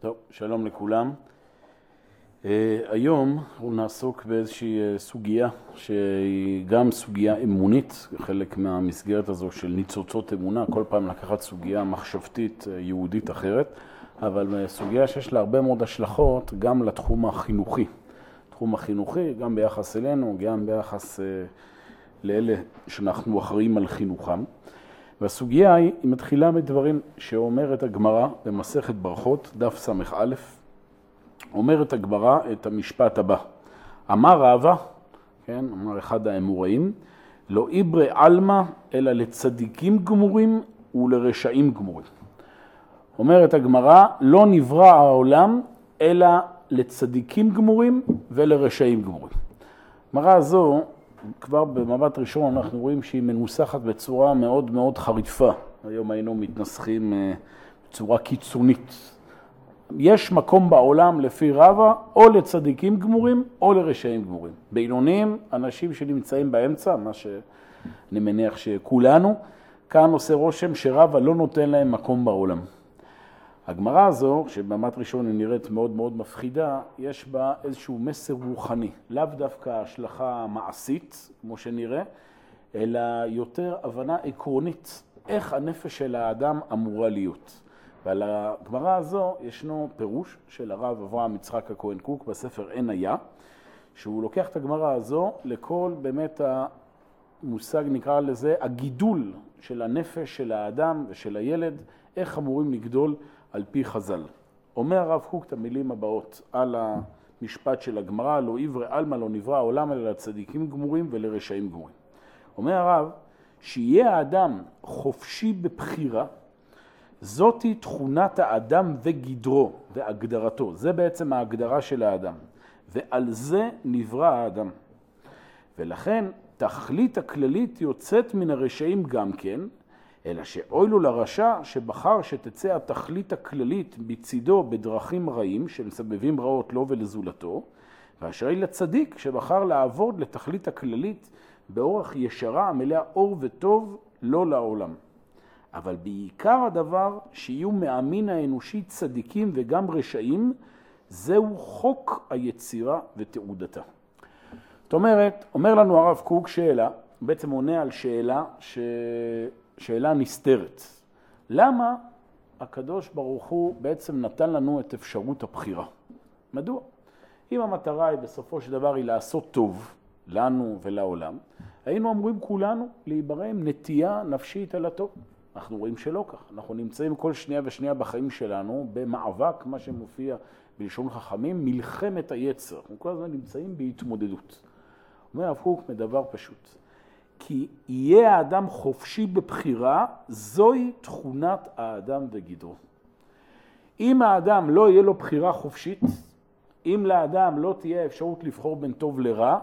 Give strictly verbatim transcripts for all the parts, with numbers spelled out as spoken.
טוב, שלום לכולם. היום הוא נעסוק באיזושהי סוגיה שהיא גם סוגיה אמונית, חלק מהמסגרת הזו של ניצוצות אמונה, כל פעם לקחת סוגיה מחשבתית יהודית אחרת, אבל סוגיה שיש לה הרבה מאוד השלכות גם לתחום החינוכי. תחום החינוכי גם ביחס אלינו, גם ביחס לאלה שאנחנו אחראים על חינוכם. והסוגיה היא, היא מתחילה מדברים שאומרת הגמרא במסכת ברכות, דף סמך א', אומרת הגמרא את המשפט הבא. אמר רבא, כן, אמר אחד האמוראים, לא איברי אלמה, אלא לצדיקים גמורים ולרשעים גמורים. אומרת הגמרא, לא נברא העולם, אלא לצדיקים גמורים ולרשעים גמורים. הגמרא הזו, כבר במבט ראשון אנחנו רואים שהיא מנוסחת בצורה מאוד מאוד חריפה. היום היינו מתנסחים בצורה קיצונית. יש מקום בעולם לפי רבא או לצדיקים גמורים או לרשעים גמורים. בינוניים, אנשים שנמצאים באמצע, מה שאני מניח שכולנו, כאן עושה רושם שרבא לא נותן להם מקום בעולם. הגמרא הזו, שבאמת ראשון היא נראית מאוד מאוד מפחידה, יש בה איזשהו מסר רוחני. לאו דווקא השלכה מעשית, כמו שנראה, אלא יותר הבנה עקרונית, איך הנפש של האדם אמורה להיות. ועל הגמרא הזו ישנו פירוש של הרב אברהם יצחק הכהן קוק בספר אין היה, שהוא לוקח את הגמרא הזו לכל באמת המושג, נקרא לזה, הגידול של הנפש של האדם ושל הילד, איך אמורים לגדול על פי חז"ל. אומר הרב קוק את המילים הבאות על המשפט של הגמרא, לא עברי אלמה, לא נברא העולם, אלא לצדיקים גמורים ולרשעים גמורים. אומר הרב, שיהיה האדם חופשי בבחירה, זאתי תכונת האדם וגידרו והגדרתו. זה בעצם ההגדרה של האדם. ועל זה נברא האדם. ולכן תכלית הכללית יוצאת מן הרשעים גם כן, אלא שאוילו לרשע שבחר שתצא התכלית הכללית בצידו בדרכים רעים שמסבבים רעות לו ולזולתו, ואשרי לצדיק שבחר לעבוד לתכלית הכללית באורח ישרה מלאה אור וטוב לא לעולם. אבל בעיקר הדבר שיהיו מאמין האנושי צדיקים וגם רשעים, זהו חוק היצירה ותעודתה. זאת אומרת, אומר לנו הרב קוק שאלה, בעצם עונה על שאלה ש... שאלה נסתרת. למה הקדוש ברוך הוא בעצם נתן לנו את אפשרות הבחירה? מדוע? אם המטרה היא בסופו של דבר היא לעשות טוב לנו ולעולם, היינו אמורים כולנו להיברא עם נטייה נפשית על הטוב. אנחנו רואים שלא כך. אנחנו נמצאים כל שנייה ושנייה בחיים שלנו במאבק, מה שמופיע בלשון חכמים, מלחמת היצר. אנחנו כל הזמן נמצאים בהתמודדות. אומר הרב קוק מדבר פשוט. כי יהיה האדם חופשי בבחירה, זוהי תכונת האדם וגידרו. אם האדם לא יהיה לו בחירה חופשית, אם לאדם לא תהיה אפשרות לבחור בין טוב לרע,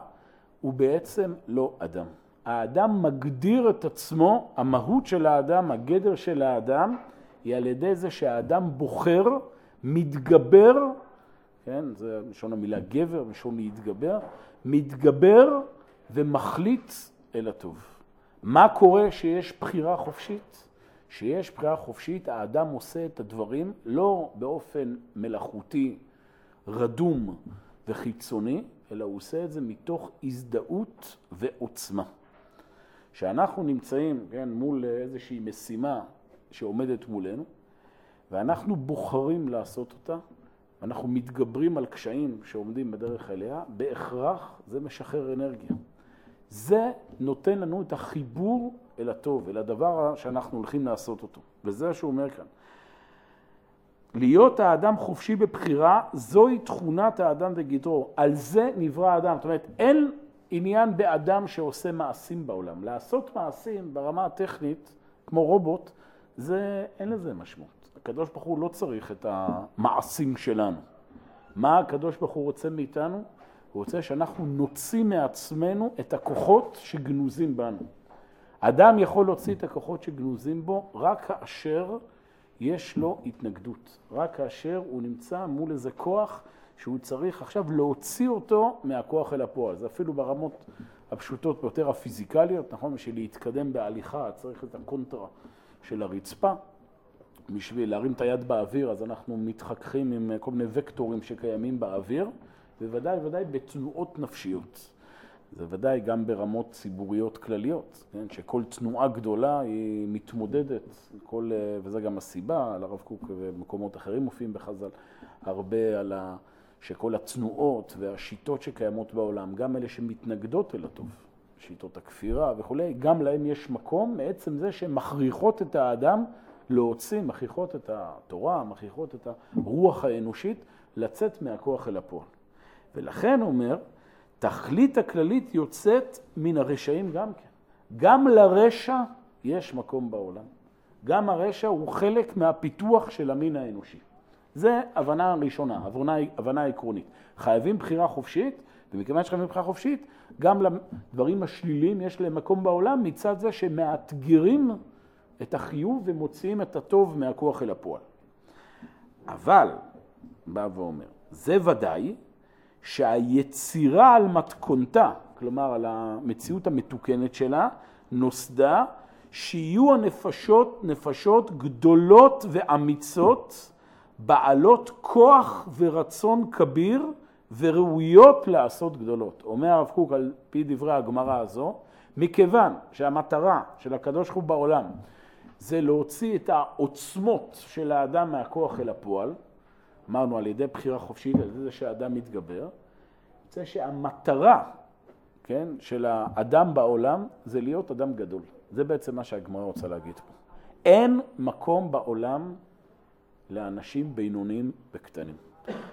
הוא בעצם לא אדם. האדם מגדיר את עצמו, המהות של האדם, הגדר של האדם, היא על ידי זה שהאדם בוחר, מתגבר, כן, זה משון המילה גבר, משון להתגבר, מתגבר ומחליט אלא טוב. מה קורה שיש בחירה חופשית? שיש בחירה חופשית, האדם עושה את הדברים לא באופן מלאכותי, רדום וחיצוני, אלא הוא עושה את זה מתוך הזדהות ועוצמה. שאנחנו נמצאים, כן, מול איזושהי משימה שעומדת מולנו, ואנחנו בוחרים לעשות אותה, ואנחנו מתגברים על קשיים שעומדים בדרך אליה, בהכרח זה משחרר אנרגיה. זה נותן לנו את החיבור אל הטוב, אל הדבר שאנחנו הולכים לעשות אותו. וזה שהוא אומר כאן. להיות האדם חופשי בבחירה, זוהי תכונת האדם וגידרו. על זה נברא האדם. זאת אומרת, אין עניין באדם שעושה מעשים בעולם. לעשות מעשים ברמה הטכנית, כמו רובוט, זה, אין לזה משמעות. הקדוש ברוך הוא לא צריך את המעשים שלנו. מה הקדוש ברוך הוא רוצה מאיתנו? הוא רוצה שאנחנו נוציא מעצמנו את הכוחות שגנוזים בנו. אדם יכול להוציא את הכוחות שגנוזים בו רק כאשר יש לו התנגדות. רק כאשר הוא נמצא מול איזה כוח שהוא צריך עכשיו להוציא אותו מהכוח אל הפועל. זה אפילו ברמות הפשוטות ביותר הפיזיקליות, נכון? שלהתקדם בהליכה צריך את הקונטרה של הרצפה. בשביל להרים את היד באוויר, אז אנחנו מתחככים עם כל מיני וקטורים שקיימים באוויר, וודאי וודאי בתנועות נפשיות. זה ודאי גם ברמות ציבוריות כלליות, כן? שכל תנועה גדולה היא מתמודדת, כל, וזה גם הסיבה, על הרב קוק ובמקומות אחרים מופיעים בחז"ל, הרבה על ה, שכל התנועות והשיטות שקיימות בעולם, גם אלה שמתנגדות אל הטוב, שיטות הכפירה וכו', גם להם יש מקום, מעצם זה שהן מכריחות את האדם להוציא, מכריחות את התורה, מכריחות את הרוח האנושית, לצאת מהכוח אל הפועל. ולכן אומר, תכלית הכללית יוצאת מן הרשעים גם כן. גם לרשע יש מקום בעולם. גם הרשע הוא חלק מהפיתוח של המין האנושי. זה הבנה הראשונה, הבנה, הבנה עקרונית. חייבים בחירה חופשית, ומכיוון שחייבים בחירה חופשית, גם לדברים השלילים יש להם מקום בעולם, מצד זה שמאתגרים את החיוב ומוציאים את הטוב מהכוח אל הפועל. אבל, בא ואומר, זה ודאי, שהיצירה על מתכונתה, כלומר על המציאות המתוקנת שלה, נוסדה שיהיו הנפשות נפשות גדולות ואמיצות, בעלות כוח ורצון כביר וראויות לעשות גדולות. אומר הרב קוק על פי דברי הגמרא הזו, מכיוון שהמטרה של הקדוש ברוך הוא בעולם זה להוציא את העוצמות של האדם מהכוח אל הפועל, אמרנו על ידי בחירה חופשית, על ידי זה שהאדם מתגבר, זה שהמטרה, כן, של האדם בעולם זה להיות אדם גדול. זה בעצם מה שהגמרא רוצה להגיד פה. אין מקום בעולם לאנשים בינוניים וקטנים.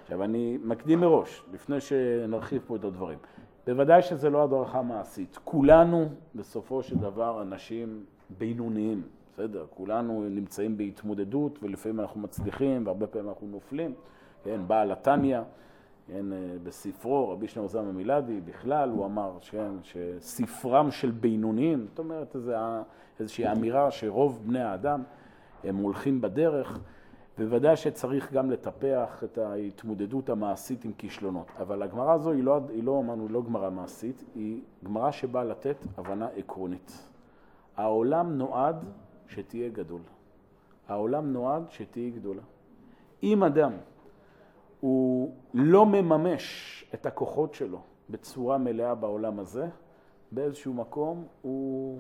עכשיו אני מקדים מראש, לפני שנרחיב פה את הדברים. בוודאי שזה לא הדרכה המעשית. כולנו בסופו של דבר אנשים בינוניים. בסדר, כולנו נמצאים בהתמודדות, ולפעמים אנחנו מצליחים, והרבה פעמים אנחנו נופלים. כן, בעל התניה, כן, בספרו, רבי שניאור זלמן מילדי, בכלל הוא אמר כן, שספרם של בינוניים, זאת אומרת, איזו, איזושהי אמירה שרוב בני האדם הם הולכים בדרך, ובוודאי שצריך גם לטפח את ההתמודדות המעשית עם כישלונות. אבל הגמרא הזו היא לא, היא לא, אמרנו, לא גמרא מעשית, היא גמרא שבאה לתת הבנה עקרונית. העולם נועד שתהיה גדול. העולם נועד שתהיה גדולה. אם אדם הוא לא מממש את הכוחות שלו בצורה מלאה בעולם הזה, באיזשהו מקום הוא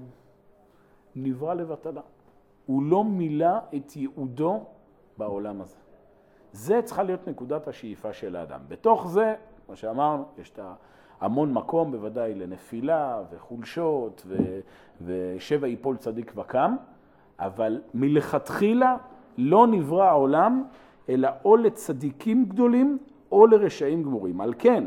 נברא לבטלה. הוא לא מילא את ייעודו בעולם הזה. זה צריכה להיות נקודת השאיפה של האדם. בתוך זה, כמו שאמרנו, יש את ה... המון מקום בוודאי לנפילה וחולשות ו... ושבע איפול צדיק וקם, אבל מלכתחילה לא נברא העולם, אלא או לצדיקים גדולים או לרשעים גמורים. על כן,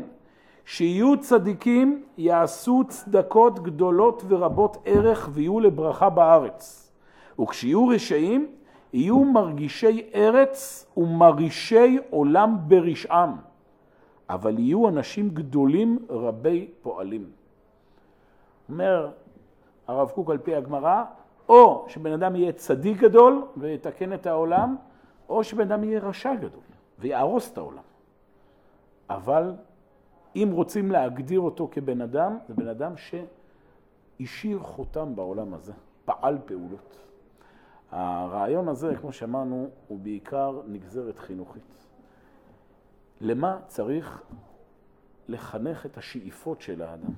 שיהיו צדיקים יעשו צדקות גדולות ורבות ערך ויהיו לברכה בארץ. וכשיהיו רשעים, יהיו מרגישי ארץ ומרישי עולם ברשעם. אבל יהיו אנשים גדולים רבי פועלים. אומר הרב קוק על פי הגמרא, או שבן אדם יהיה צדיק גדול ויתקן את העולם, או שבן אדם יהיה רשע גדול ויהרוס את העולם. אבל אם רוצים להגדיר אותו כבן אדם, זה בן אדם שהשאיר חותם בעולם הזה, פעל פעולות. הרעיון הזה, כמו שאמרנו, הוא בעיקר נגזרת חינוכית. למה צריך לחנך את השאיפות של האדם?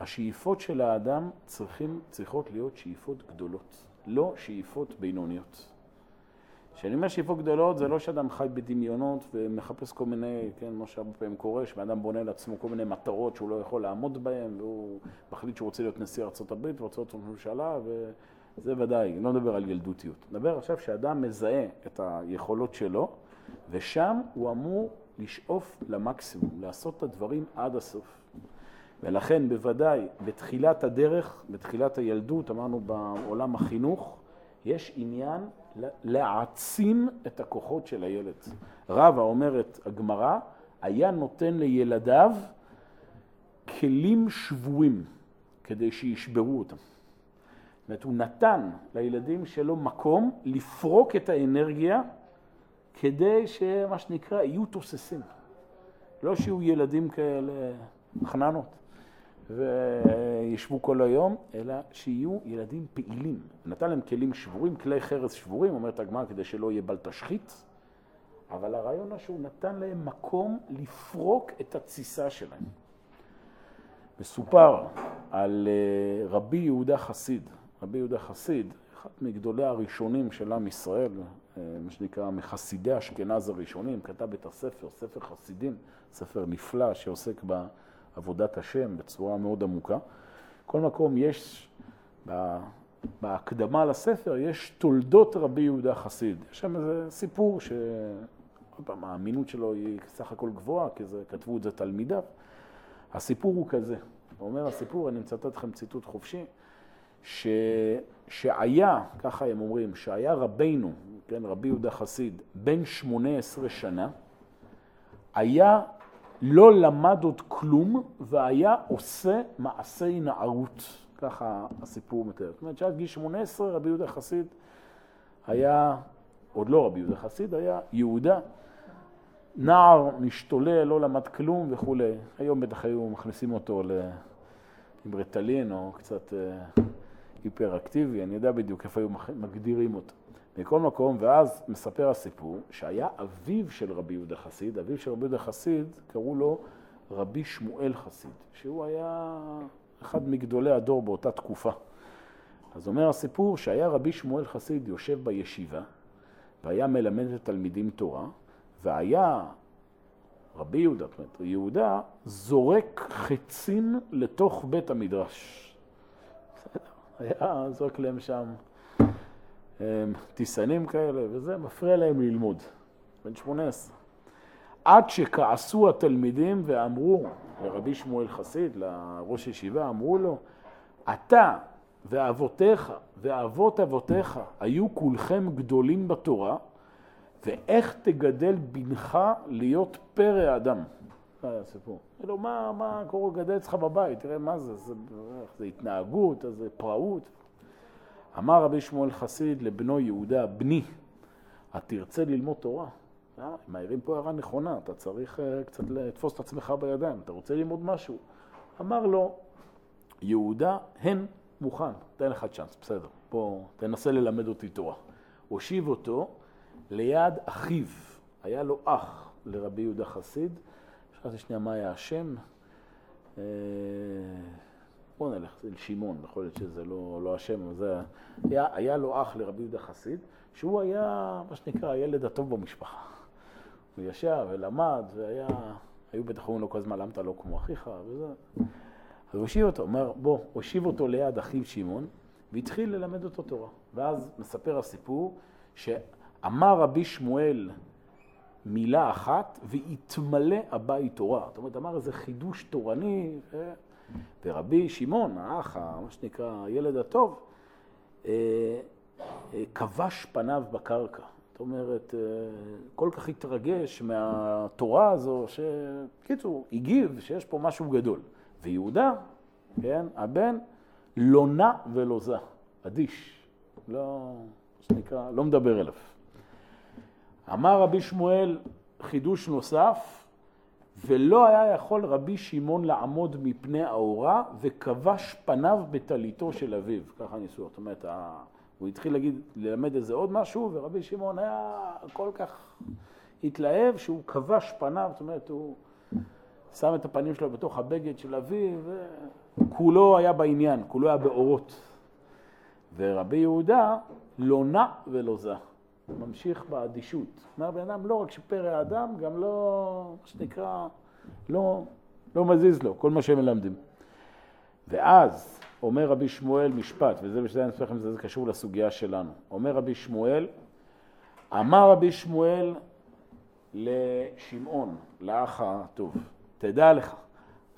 השאיפות של האדם צריכים, צריכות להיות שאיפות גדולות, לא שאיפות בינוניות. כשאני אומר שאיפות גדולות, זה לא שאדם חי בדמיונות ומחפש כל מיני, כן, מה שהרבה פעמים קורה, שאדם בונה לעצמו כל מיני מטרות שהוא לא יכול לעמוד בהן, והוא מחליט שהוא רוצה להיות נשיא ארצות הברית, רוצה להיות ממשלה, וזה ודאי, לא מדבר על ילדותיות. מדבר עכשיו שאדם מזהה את היכולות שלו, ושם הוא אמור לשאוף למקסימום, לעשות את הדברים עד הסוף. ולכן בוודאי, בתחילת הדרך, בתחילת הילדות, אמרנו בעולם החינוך, יש עניין להעצים את הכוחות של הילד. רבא אומרת הגמרא, היה נותן לילדיו כלים שבויים כדי שישברו אותם. זאת אומרת, הוא נתן לילדים שלו מקום לפרוק את האנרגיה, כדי שמה שנקרא יהיו תוססים. לא שיהיו ילדים כאלה חננות, וישבו כל היום, אלא שיהיו ילדים פעילים. נתן להם כלים שבורים, כלי חרס שבורים, אומרת הגמרא, כדי שלא יהיה בל תשחית. אבל הרעיון הוא שהוא נתן להם מקום לפרוק את התסיסה שלהם. מסופר על רבי יהודה חסיד. רבי יהודה חסיד, אחד מגדולי הראשונים של עם ישראל, מה שנקרא מחסידי אשכנז הראשונים, כתב את הספר, ספר חסידים, ספר נפלא שעוסק בעבודת השם בצורה מאוד עמוקה. כל מקום יש, בהקדמה לספר, יש תולדות רבי יהודה חסיד. יש שם איזה סיפור שהאמינות שלו היא סך הכל גבוהה, כי זה, כתבו את זה תלמידיו. הסיפור הוא כזה, אומר הסיפור, אני מצטט אתכם ציטוט חופשי, ש... שהיה, ככה הם אומרים, שהיה רבינו, כן, רבי יהודה חסיד, בן שמונה עשרה שנה, היה לא למד עוד כלום והיה עושה מעשי נערות. ככה הסיפור מתאר. זאת אומרת, שעד גיל שמונה עשרה רבי יהודה חסיד היה, עוד לא רבי יהודה חסיד, היה יהודה, נער, משתולל, לא למד כלום וכו'. היום בטח היו מכניסים אותו עם רטלין או קצת היפראקטיבי, אני יודע בדיוק איפה היו מגדירים אותו. מכל מקום, ואז מספר הסיפור שהיה אביו של רבי יהודה חסיד, אביו של רבי יהודה חסיד קראו לו רבי שמואל חסיד, שהוא היה אחד מגדולי הדור באותה תקופה. אז אומר הסיפור שהיה רבי שמואל חסיד יושב בישיבה, והיה מלמד את תלמידים תורה, והיה רבי יהודה, יהודה זורק חצים לתוך בית המדרש. היה זורק להם שם טיסנים כאלה, וזה מפריע להם ללמוד, בן שמונה עשרה. עד שכעסו התלמידים ואמרו לרבי שמואל חסיד, לראש ישיבה, אמרו לו, אתה ואבותיך ואבות אבותיך היו כולכם גדולים בתורה, ואיך תגדל בנך להיות פרא אדם? זה היה סיפור. אלו, מה, מה קורה גדל אצלך בבית? תראה מה זה, זה, זה התנהגות, זה פראות. אמר רבי שמואל חסיד לבנו יהודה, בני, את תרצה ללמוד תורה? מהירים פה הערה נכונה, אתה צריך קצת לתפוס את עצמך בידיים, אתה רוצה ללמוד משהו? אמר לו, יהודה, הן מוכן, תן לך צ'אנס, בסדר, בוא תנסה ללמד אותי תורה. הושיב אותו ליד אחיו, היה לו אח לרבי יהודה חסיד, חשבתי שנייה מה היה השם, בוא נלך, זה שמעון, יכול להיות שזה לא, לא השם, אבל זה היה, היה לו אח לרבי יהודה חסיד, שהוא היה, מה שנקרא, הילד הטוב במשפחה. הוא ישב ולמד, והיה, היו בטח אומרים לו כל הזמן, למת לו כמו אחיך, וזה. אז הוא הושיב אותו, אומר, בוא, הושיב אותו ליד אחיו שמעון, והתחיל ללמד אותו תורה. ואז מספר הסיפור, שאמר רבי שמואל, מילה אחת, והתמלא הבית תורה. זאת אומרת, אמר איזה חידוש תורני, ו... ורבי שמעון, האח, מה שנקרא, הילד הטוב, כבש פניו בקרקע. זאת אומרת, כל כך התרגש מהתורה הזו, שקיצור, הגיב שיש פה משהו גדול. ויהודה, כן, הבן, לא נע ולא זה, אדיש, לא, שנקרא, לא מדבר אליו. אמר רבי שמואל חידוש נוסף, ולא היה יכול רבי שמעון לעמוד מפני האורה, וכבש פניו בתליתו של אביו. ככה ניסו, זאת אומרת, הוא התחיל להגיד, ללמד איזה עוד משהו, ורבי שמעון היה כל כך התלהב שהוא כבש פניו, זאת אומרת, הוא שם את הפנים שלו בתוך הבגד של אביו, וכולו היה בעניין, כולו היה באורות. ורבי יהודה לא נע ולא זה. ממשיך באדישות. אומר בן אדם, לא רק שפרא האדם, גם לא, מה שנקרא, לא, לא מזיז לו, כל מה שהם מלמדים. ואז אומר רבי שמואל משפט, וזה בשביל זה, זה קשור לסוגיה שלנו. אומר רבי שמואל, אמר רבי שמואל לשמעון, לאח הטוב, תדע לך,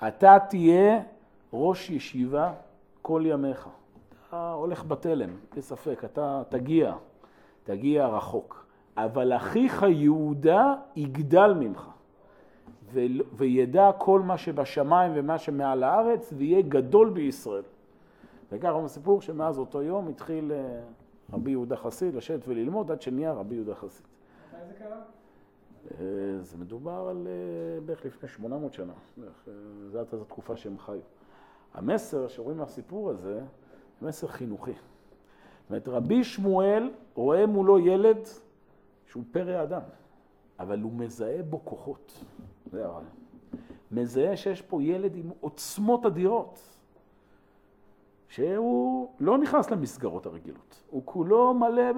אתה תהיה ראש ישיבה כל ימיך. אתה הולך בתלם, בספק, אתה תגיע. תגיע רחוק, אבל אחיך יהודה יגדל ממך, ו... וידע כל מה שבשמיים ומה שמעל הארץ, ויהיה גדול בישראל. וכך הוא מסיפור שמאז אותו יום התחיל רבי יהודה חסיד לשבת וללמוד, עד שנהיה רבי יהודה חסיד. מתי זה קרה? זה מדובר על בערך לפני שמונה מאות שנה, זאת התקופה שהם חיו. המסר שרואים מהסיפור הזה, מסר חינוכי. זאת אומרת, רבי שמואל רואה מולו ילד שהוא פרא האדם, אבל הוא מזהה בו כוחות. זה הרעיון. מזהה שיש פה ילד עם עוצמות אדירות, שהוא לא נכנס למסגרות הרגילות. הוא כולו מלא, ב...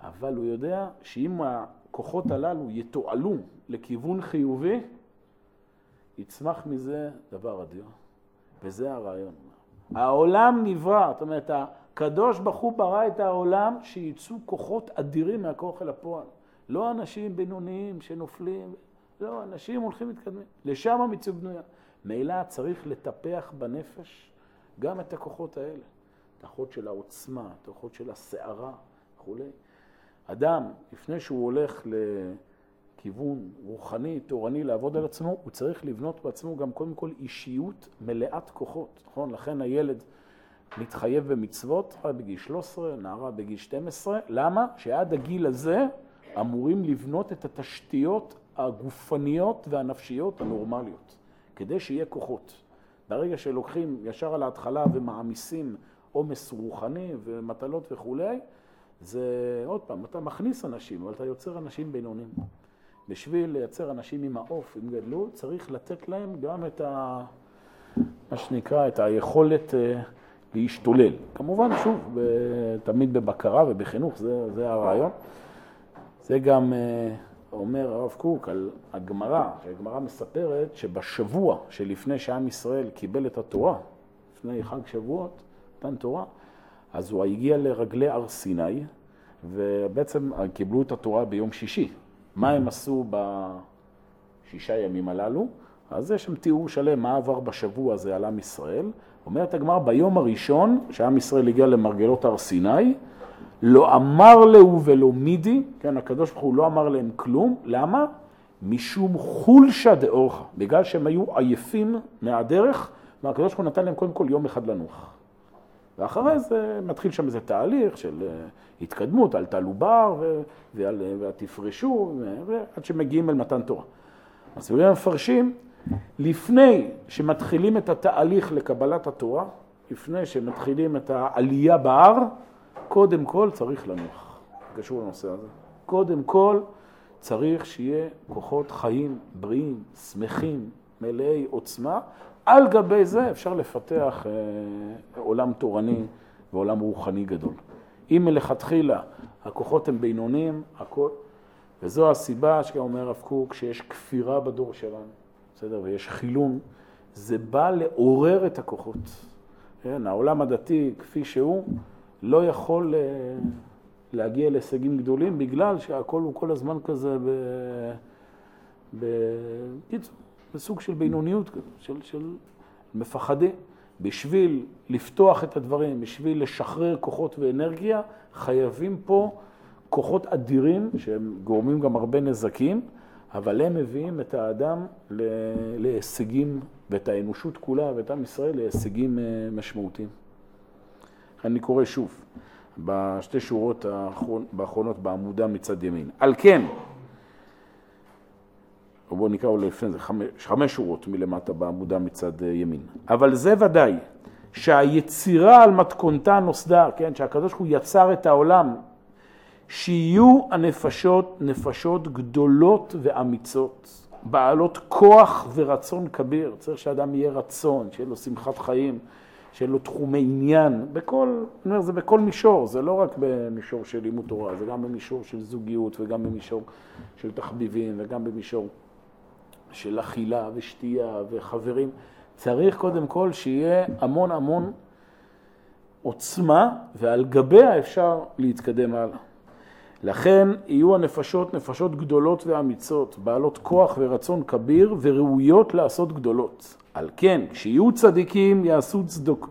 אבל הוא יודע שאם הכוחות הללו יתועלו לכיוון חיובי, יצמח מזה דבר אדיר. וזה הרעיון. העולם נברא, זאת אומרת, הקדוש ברוך הוא ברא את העולם שיצאו כוחות אדירים מהכוח אל הפועל. לא אנשים בינוניים שנופלים, לא, אנשים הולכים מתקדמים. לשם המציאות בנויה. מעילה צריך לטפח בנפש גם את הכוחות האלה. את הכוחות של העוצמה, את הכוחות של הסערה וכו'. אדם, לפני שהוא הולך לכיוון רוחני, תורני, לעבוד על עצמו, הוא צריך לבנות בעצמו גם קודם כל אישיות מלאת כוחות. נכון? לכן הילד מתחייב במצוות, בגיל שלוש עשרה, נערה בגיל שתים עשרה. למה? שעד הגיל הזה אמורים לבנות את התשתיות הגופניות והנפשיות הנורמליות, כדי שיהיה כוחות. ברגע שלוקחים ישר על ההתחלה ומעמיסים עומס רוחני ומטלות וכו', זה עוד פעם, אתה מכניס אנשים, אבל אתה יוצר אנשים בינונים. בשביל לייצר אנשים עם העוף, עם גדלות, צריך לתת להם גם את ה... מה שנקרא, את היכולת להשתולל. כמובן, שוב, תמיד בבקרה ובחינוך, זה, זה הרעיון. זה גם... אומר הרב קוק על הגמרא, שהגמרא מספרת שבשבוע שלפני שעם ישראל קיבל את התורה, לפני חג שבועות, נתן תורה, אז הוא הגיע לרגלי הר סיני, ובעצם קיבלו את התורה ביום שישי. מה הם עשו בשישה ימים הללו? אז יש שם תיאור שלם, מה עבר בשבוע הזה על עם ישראל. אומרת הגמרא, ביום הראשון שעם ישראל הגיע למרגלות הר סיני, לא אמר לו ולא מידי, כן, הקדוש ברוך הוא לא אמר להם כלום. למה? משום חולשה דאורחה, בגלל שהם היו עייפים מהדרך, והקדוש ברוך הוא נתן להם קודם כל יום אחד לנוח. ואחרי זה מתחיל שם איזה תהליך של התקדמות, אל תעלו בר ותפרשו, עד שמגיעים אל מתן תורה. אז הם מפרשים, לפני שמתחילים את התהליך לקבלת התורה, לפני שמתחילים את העלייה בהר, קודם כל צריך לנוח, קשור לנושא הזה. קודם כל צריך שיהיה כוחות חיים, בריאים, שמחים, מלאי עוצמה. על גבי זה אפשר לפתח אה, עולם תורני ועולם רוחני גדול. אם מלכתחילה הכוחות הם בינוניים, הכל. וזו הסיבה שגם אומר הרב קוק שיש כפירה בדור שלנו, בסדר? ויש חילון. זה בא לעורר את הכוחות. כן, העולם הדתי כפי שהוא, לא יכול להגיע להישגים גדולים, בגלל שהכל הוא כל הזמן כזה בסוג של בינוניות, של מפחדים. בשביל לפתוח את הדברים, בשביל לשחרר כוחות ואנרגיה, חייבים פה כוחות אדירים, שהם גורמים גם הרבה נזקים, אבל הם מביאים את האדם להישגים, ואת האנושות כולה, ואת עם ישראל להישגים משמעותיים. אני קורא שוב, בשתי שורות האחרונות בעמודה מצד ימין. על כן, או בואו נקרא אולי לפני זה, חמש, חמש שורות מלמטה בעמודה מצד ימין. אבל זה ודאי שהיצירה על מתכונתה נוסדה, כן, שהקדוש הוא יצר את העולם, שיהיו הנפשות נפשות גדולות ואמיצות, בעלות כוח ורצון כביר. צריך שאדם יהיה רצון, שיהיה לו שמחת חיים, שיהיה לו תחומי עניין, בכל, אני אומר, זה בכל מישור, זה לא רק במישור של לימוד תורה, זה גם במישור של זוגיות וגם במישור של תחביבים וגם במישור של אכילה ושתייה וחברים. צריך קודם כל שיהיה המון המון עוצמה, ועל גביה אפשר להתקדם הלאה. לכן יהיו הנפשות נפשות גדולות ואמיצות, בעלות כוח ורצון כביר וראויות לעשות גדולות. על כן, כשיהיו צדיקים יעשו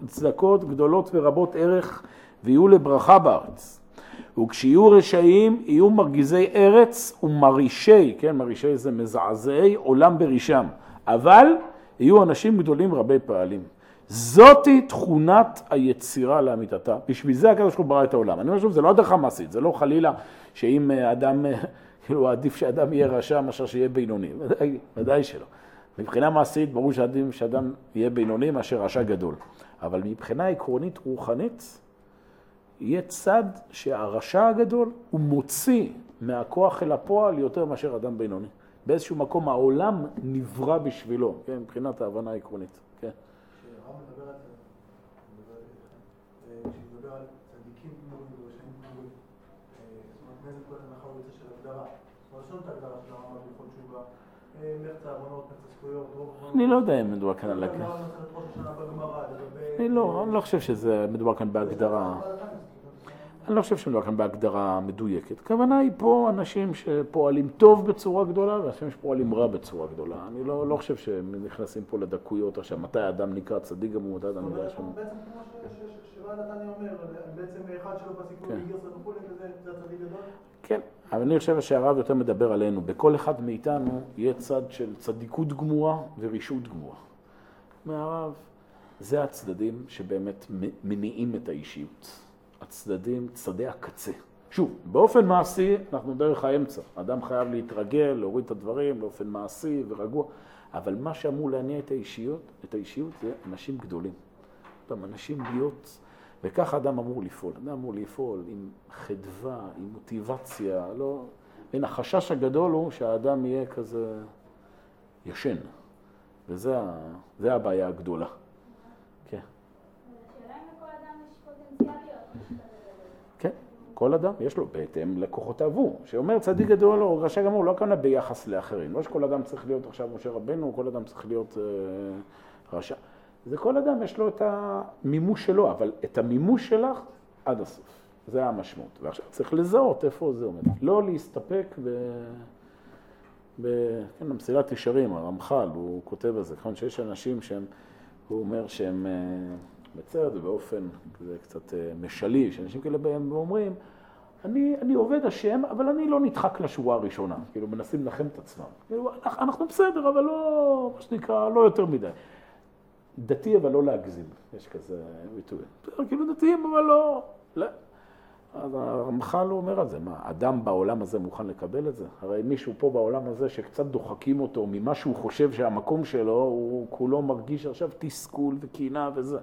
צדקות גדולות ורבות ערך ויהיו לברכה בארץ. וכשיהיו רשעים יהיו מרגיזי ארץ ומרישי, כן, מרישי זה מזעזעי עולם בראשם, אבל יהיו אנשים גדולים רבי פעלים. זאתי תכונת היצירה לאמיתתה. בשביל זה הקדוש ברוך הוא ברא את העולם. אני חושב, זה לא הדרך המעשית, זה לא חלילה שאם אדם, כאילו עדיף שאדם יהיה רשע מאשר שיהיה בינוני, ודאי שלא. מבחינה מעשית ברור שאדם, שאדם יהיה בינוני מאשר רשע גדול. אבל מבחינה עקרונית רוחנית, יהיה צד שהרשע הגדול הוא מוציא מהכוח אל הפועל יותר מאשר אדם בינוני. באיזשהו מקום העולם נברא בשבילו, כן? מבחינת ההבנה העקרונית. כן? כשהרב מדבר על זה, כשמדבר על צדיקים גדולים ורשעים גדולים, זאת אומרת, כל הנחל הוא יצא של הגדרה. אבל שום את הגדרה של הרב בכל תשובה, מרצה, עוונות, מצסקויות, רוב... אני לא יודע אם מדובר כאן על הגדרה. אני לא רוצה לתרוש השנה בגמרא, לגבי... אני לא חושב שזה מדובר כאן בהגדרה. אני לא חושב שמדובר כאן בהגדרה מדויקת. הכוונה היא פה אנשים שפועלים טוב בצורה גדולה, ואנשים שפועלים רע בצורה גדולה. אני לא, לא חושב שנכנסים פה לדקויות, עכשיו מתי האדם נקרא צדיק גם ומתי האדם נקרא שם. בעצם כמו ששבא נתניה אומר, בעצם אחד שלו בסיכוי יגרס לבחול, זה הצדיק גדול? כן, אבל אני חושב שהרב יותר מדבר עלינו. בכל אחד מאיתנו יהיה צד של צדיקות גמורה ורישות גמורה. מהרב, זה הצדדים שבאמת מניעים את האישיות. הצדדים, צדי הקצה. שוב, באופן מעשי אנחנו דרך האמצע. אדם חייב להתרגל, להוריד את הדברים באופן מעשי ורגוע. אבל מה שאמור להניע את האישיות, את האישיות זה אנשים גדולים. אותם אנשים להיות, וכך אדם אמור לפעול. אדם אמור לפעול עם חדווה, עם מוטיבציה. לא... אין, החשש הגדול הוא שהאדם יהיה כזה ישן. וזה זה הבעיה הגדולה. כל אדם יש לו בהתאם לכוחותיו הוא, שאומר צדיק גדול או רשע גמור, לא הכוונה ביחס לאחרים. לא שכל אדם צריך להיות עכשיו משה רבנו, כל אדם צריך להיות אה, רשע. זה כל אדם יש לו את המימוש שלו, אבל את המימוש שלך עד הסוף. זה המשמעות. ועכשיו צריך לזהות איפה זה עומד. לא להסתפק ב... ב... כן, במסילת ישרים, הרמח"ל, הוא כותב על זה. כמובן שיש אנשים שהם, הוא אומר שהם... אה, בצד ובאופן כזה קצת משלי, שאנשים כאלה בהם אומרים, אני, אני עובד השם, אבל אני לא נדחק לשורה הראשונה. כאילו, מנסים לנחם את עצמם. כאילו, אנחנו בסדר, אבל לא, מה שנקרא, לא יותר מדי. דתי, אבל לא להגזים. יש כזה ביטוי. כאילו, דתיים, אבל לא... לא. אז הרמח"ל אומר את זה. מה, אדם בעולם הזה מוכן לקבל את זה? הרי מישהו פה בעולם הזה שקצת דוחקים אותו ממה שהוא חושב שהמקום שלו, הוא כולו מרגיש עכשיו תסכול וקינה וזה.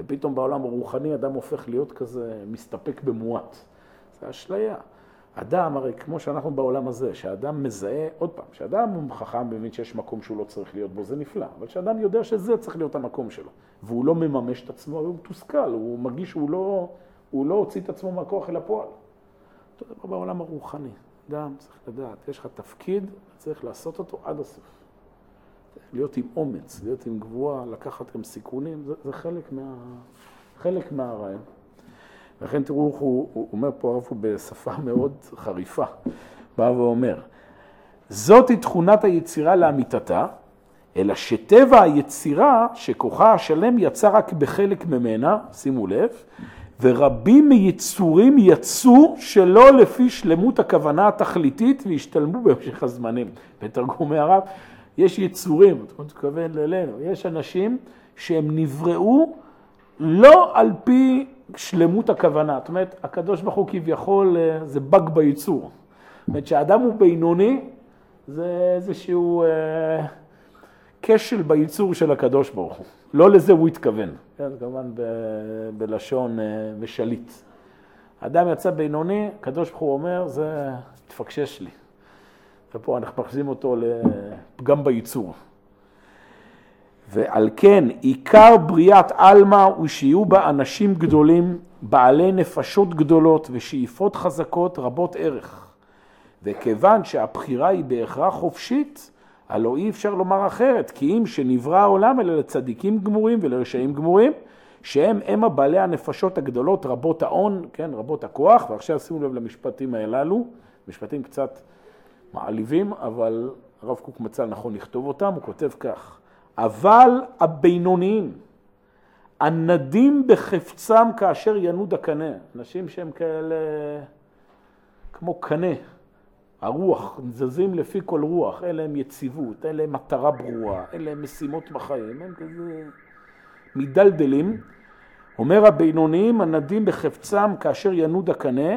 ופתאום בעולם הרוחני אדם הופך להיות כזה מסתפק במועט. זה אשליה. אדם הרי כמו שאנחנו בעולם הזה, שהאדם מזהה, עוד פעם, שהאדם הוא חכם במין שיש מקום שהוא לא צריך להיות בו, זה נפלא. אבל שהאדם יודע שזה צריך להיות המקום שלו. והוא לא מממש את עצמו, הוא תוסכל, הוא מרגיש שהוא לא, הוא לא הוציא את עצמו מהכוח אל הפועל. אותו דבר בעולם הרוחני. אדם צריך לדעת, יש לך תפקיד, צריך לעשות אותו עד הסוף. להיות עם אומץ, להיות עם גבוהה, לקחת גם סיכונים, זה, זה חלק מה, חלק מהרעיון. לכן תראו, הוא, הוא אומר פה הרב הוא בשפה מאוד חריפה, בא ואומר, זאת היא תכונת היצירה לאמיתתה, אלא שטבע היצירה שכוחה השלם יצא רק בחלק ממנה, שימו לב, ורבים מיצורים יצאו שלא לפי שלמות הכוונה התכליתית והשתלמו בהמשך הזמנים. בתרגומי הרב, יש יצורים, אתה מתכוון אלינו, יש אנשים שהם נבראו לא על פי שלמות הכוונה. זאת אומרת, הקדוש ברוך הוא כביכול זה בג ביצור. זאת אומרת, שהאדם הוא בינוני, זה איזשהו אה, כשל ביצור של הקדוש ברוך הוא. לא לזה הוא התכוון, כן, כמובן ב, בלשון אה, משליט. האדם יצא בינוני, הקדוש ברוך הוא אומר, זה תפקשש לי. ופה אנחנו מחזים אותו גם בייצור. ועל כן, עיקר בריאת אלמה הוא שיהיו בה אנשים גדולים, בעלי נפשות גדולות ושאיפות חזקות רבות ערך. וכיוון שהבחירה היא בהכרח חופשית, הלא אי אפשר לומר אחרת, כי אם שנברא העולם אלה לצדיקים גמורים ולרשעים גמורים, שהם הם הבעלי הנפשות הגדולות רבות ההון, כן, רבות הכוח, ועכשיו שימו לב למשפטים הללו, משפטים קצת... מעליבים, אבל הרב קוק מצא נכון לכתוב אותם, הוא כותב כך, אבל הבינוניים, הנדים בחפצם כאשר ינוד הקנה, אנשים שהם כאלה כמו קנה, הרוח, נזזים לפי כל רוח, אלה הם יציבות, אלה הם מטרה ברורה, אלה הם משימות בחיים, הם כזה מדלדלים, אומר הבינוניים, הנדים בחפצם כאשר ינוד הקנה,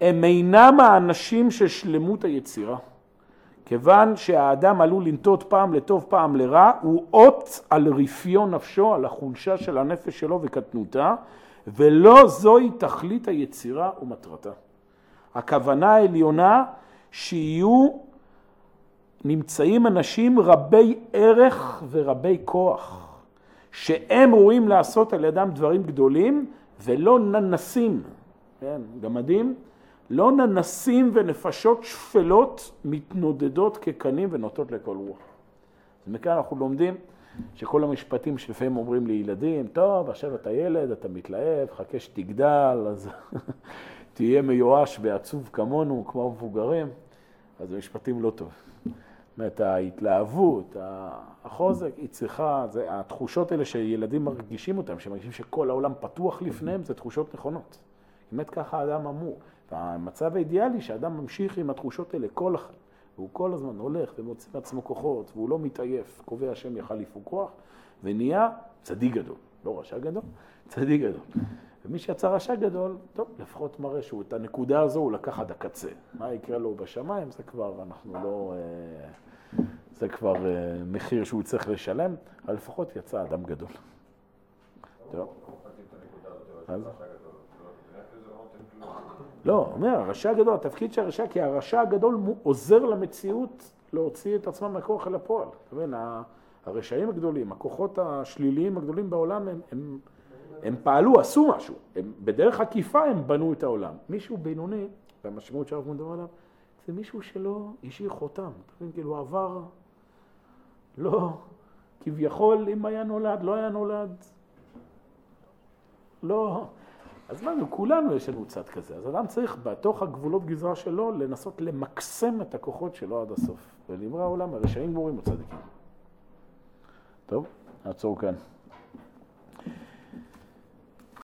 הם אינם האנשים של שלמות היצירה, כיוון שהאדם עלול לנטות פעם לטוב פעם לרע, הוא אות על רפיון נפשו, על החולשה של הנפש שלו וקטנותה, ולא זוהי תכלית היצירה ומטרתה. הכוונה העליונה שיהיו נמצאים אנשים רבי ערך ורבי כוח, שהם רואים לעשות על ידם דברים גדולים ולא ננסים, כן, גם מדהים, לא ננסים ונפשות שפלות מתנודדות כקנים ונוטות לכל רוח. מכאן אנחנו לומדים שכל המשפטים שלפעמים אומרים לילדים, טוב, עכשיו אתה ילד, אתה מתלהב, חכה שתגדל, אז תהיה מיואש ועצוב כמונו, כמו מבוגרים, אז המשפטים לא טוב. זאת אומרת, ההתלהבות, החוזק, היא צריכה, זה, התחושות האלה שילדים מרגישים אותם, שמרגישים שכל העולם פתוח לפניהם, זה תחושות נכונות. באמת ככה האדם אמור. והמצב האידיאלי שהאדם ממשיך עם התחושות האלה כל החיים, והוא כל הזמן הולך ומוצא מעצמו כוחות, והוא לא מתעייף, קובע השם יחליפו כוח, ונהיה צדיק גדול, לא רשע גדול, צדיק גדול. ומי שיצא רשע גדול, טוב, לפחות מראה שהוא את הנקודה הזו הוא לקח עד הקצה. מה יקרה לו בשמיים, זה כבר אנחנו לא... זה כבר מחיר שהוא צריך לשלם, אבל לפחות יצא אדם גדול. טוב. אז... לא, אומר, הרשע הגדול, התפקיד של הרשע, כי הרשע הגדול עוזר למציאות להוציא את עצמם מהכוח אל הפועל. זאת אומרת, הרשעים הגדולים, הכוחות השליליים הגדולים בעולם, הם, הם, הם פעלו, עשו משהו. הם, בדרך עקיפה הם בנו את העולם. מישהו בינוני, והמשמעות שאנחנו מדברים עליו, זה מישהו שלא השאיר חותם. כאילו עבר, לא, כביכול, אם היה נולד, לא היה נולד, לא... אז מה, לכולנו יש לנו צד כזה. אז אדם צריך בתוך הגבולות גזרה שלו לנסות למקסם את הכוחות שלו עד הסוף. ולמראה העולם, הרשעים גמורים או צדיקים. טוב, נעצור כאן.